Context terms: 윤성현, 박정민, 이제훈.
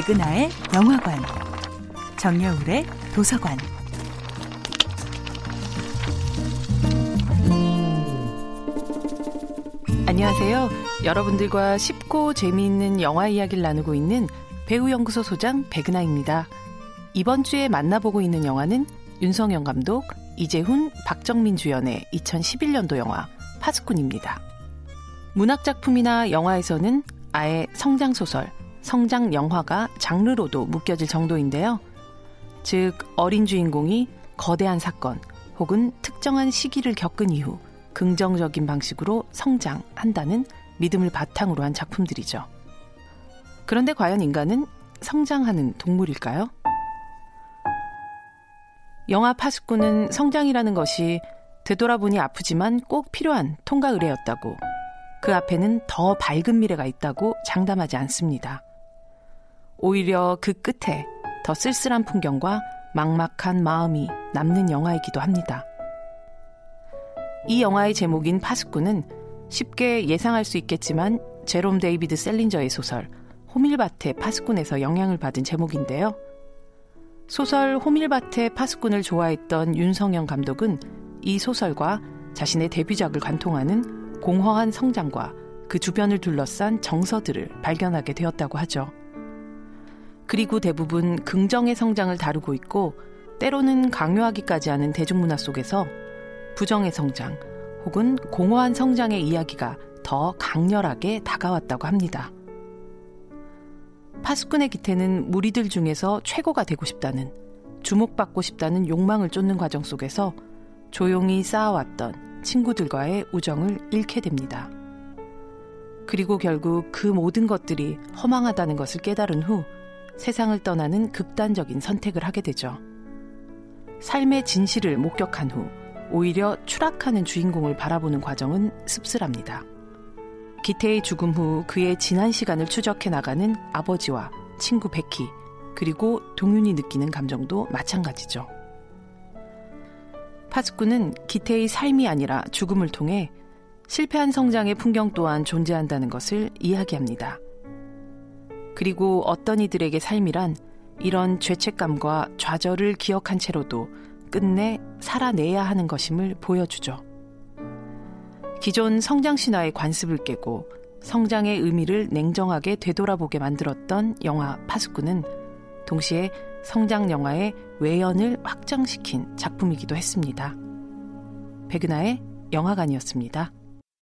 백은하의 영화관, 정여울의 도서관. 안녕하세요. 여러분들과 쉽고 재미있는 영화 이야기를 나누고 있는 배우연구소 소장 백은하입니다. 이번 주에 만나보고 있는 영화는 윤성현 감독, 이제훈, 박정민 주연의 2011년도 영화 파스콘입니다. 문학작품이나 영화에서는 아예 성장소설, 성장영화가 장르로도 묶여질 정도인데요. 즉, 어린 주인공이 거대한 사건 혹은 특정한 시기를 겪은 이후 긍정적인 방식으로 성장한다는 믿음을 바탕으로 한 작품들이죠. 그런데 과연 인간은 성장하는 동물일까요? 영화 파스콘은 성장이라는 것이 되돌아보니 아프지만 꼭 필요한 통과 의례였다고, 그 앞에는 더 밝은 미래가 있다고 장담하지 않습니다. 오히려 그 끝에 더 쓸쓸한 풍경과 막막한 마음이 남는 영화이기도 합니다. 이 영화의 제목인 파스콘은 쉽게 예상할 수 있겠지만 제롬 데이비드 셀린저의 소설 호밀밭의 파스콘에서 영향을 받은 제목인데요. 소설 호밀밭의 파스콘을 좋아했던 윤성현 감독은 이 소설과 자신의 데뷔작을 관통하는 공허한 성장과 그 주변을 둘러싼 정서들을 발견하게 되었다고 하죠. 그리고 대부분 긍정의 성장을 다루고 있고, 때로는 강요하기까지 하는 대중문화 속에서 부정의 성장 혹은 공허한 성장의 이야기가 더 강렬하게 다가왔다고 합니다. 파스콘의 기태는 무리들 중에서 최고가 되고 싶다는, 주목받고 싶다는 욕망을 쫓는 과정 속에서 조용히 쌓아왔던 친구들과의 우정을 잃게 됩니다. 그리고 결국 그 모든 것들이 허망하다는 것을 깨달은 후 세상을 떠나는 극단적인 선택을 하게 되죠. 삶의 진실을 목격한 후 오히려 추락하는 주인공을 바라보는 과정은 씁쓸합니다. 기태의 죽음 후 그의 지난 시간을 추적해 나가는 아버지와 친구 베키, 그리고 동윤이 느끼는 감정도 마찬가지죠. 파스콘은 기태의 삶이 아니라 죽음을 통해 실패한 성장의 풍경 또한 존재한다는 것을 이야기합니다. 그리고 어떤 이들에게 삶이란 이런 죄책감과 좌절을 기억한 채로도 끝내 살아내야 하는 것임을 보여주죠. 기존 성장 신화의 관습을 깨고 성장의 의미를 냉정하게 되돌아보게 만들었던 영화 파스콘은 동시에 성장 영화의 외연을 확장시킨 작품이기도 했습니다. 백은하의 영화관이었습니다.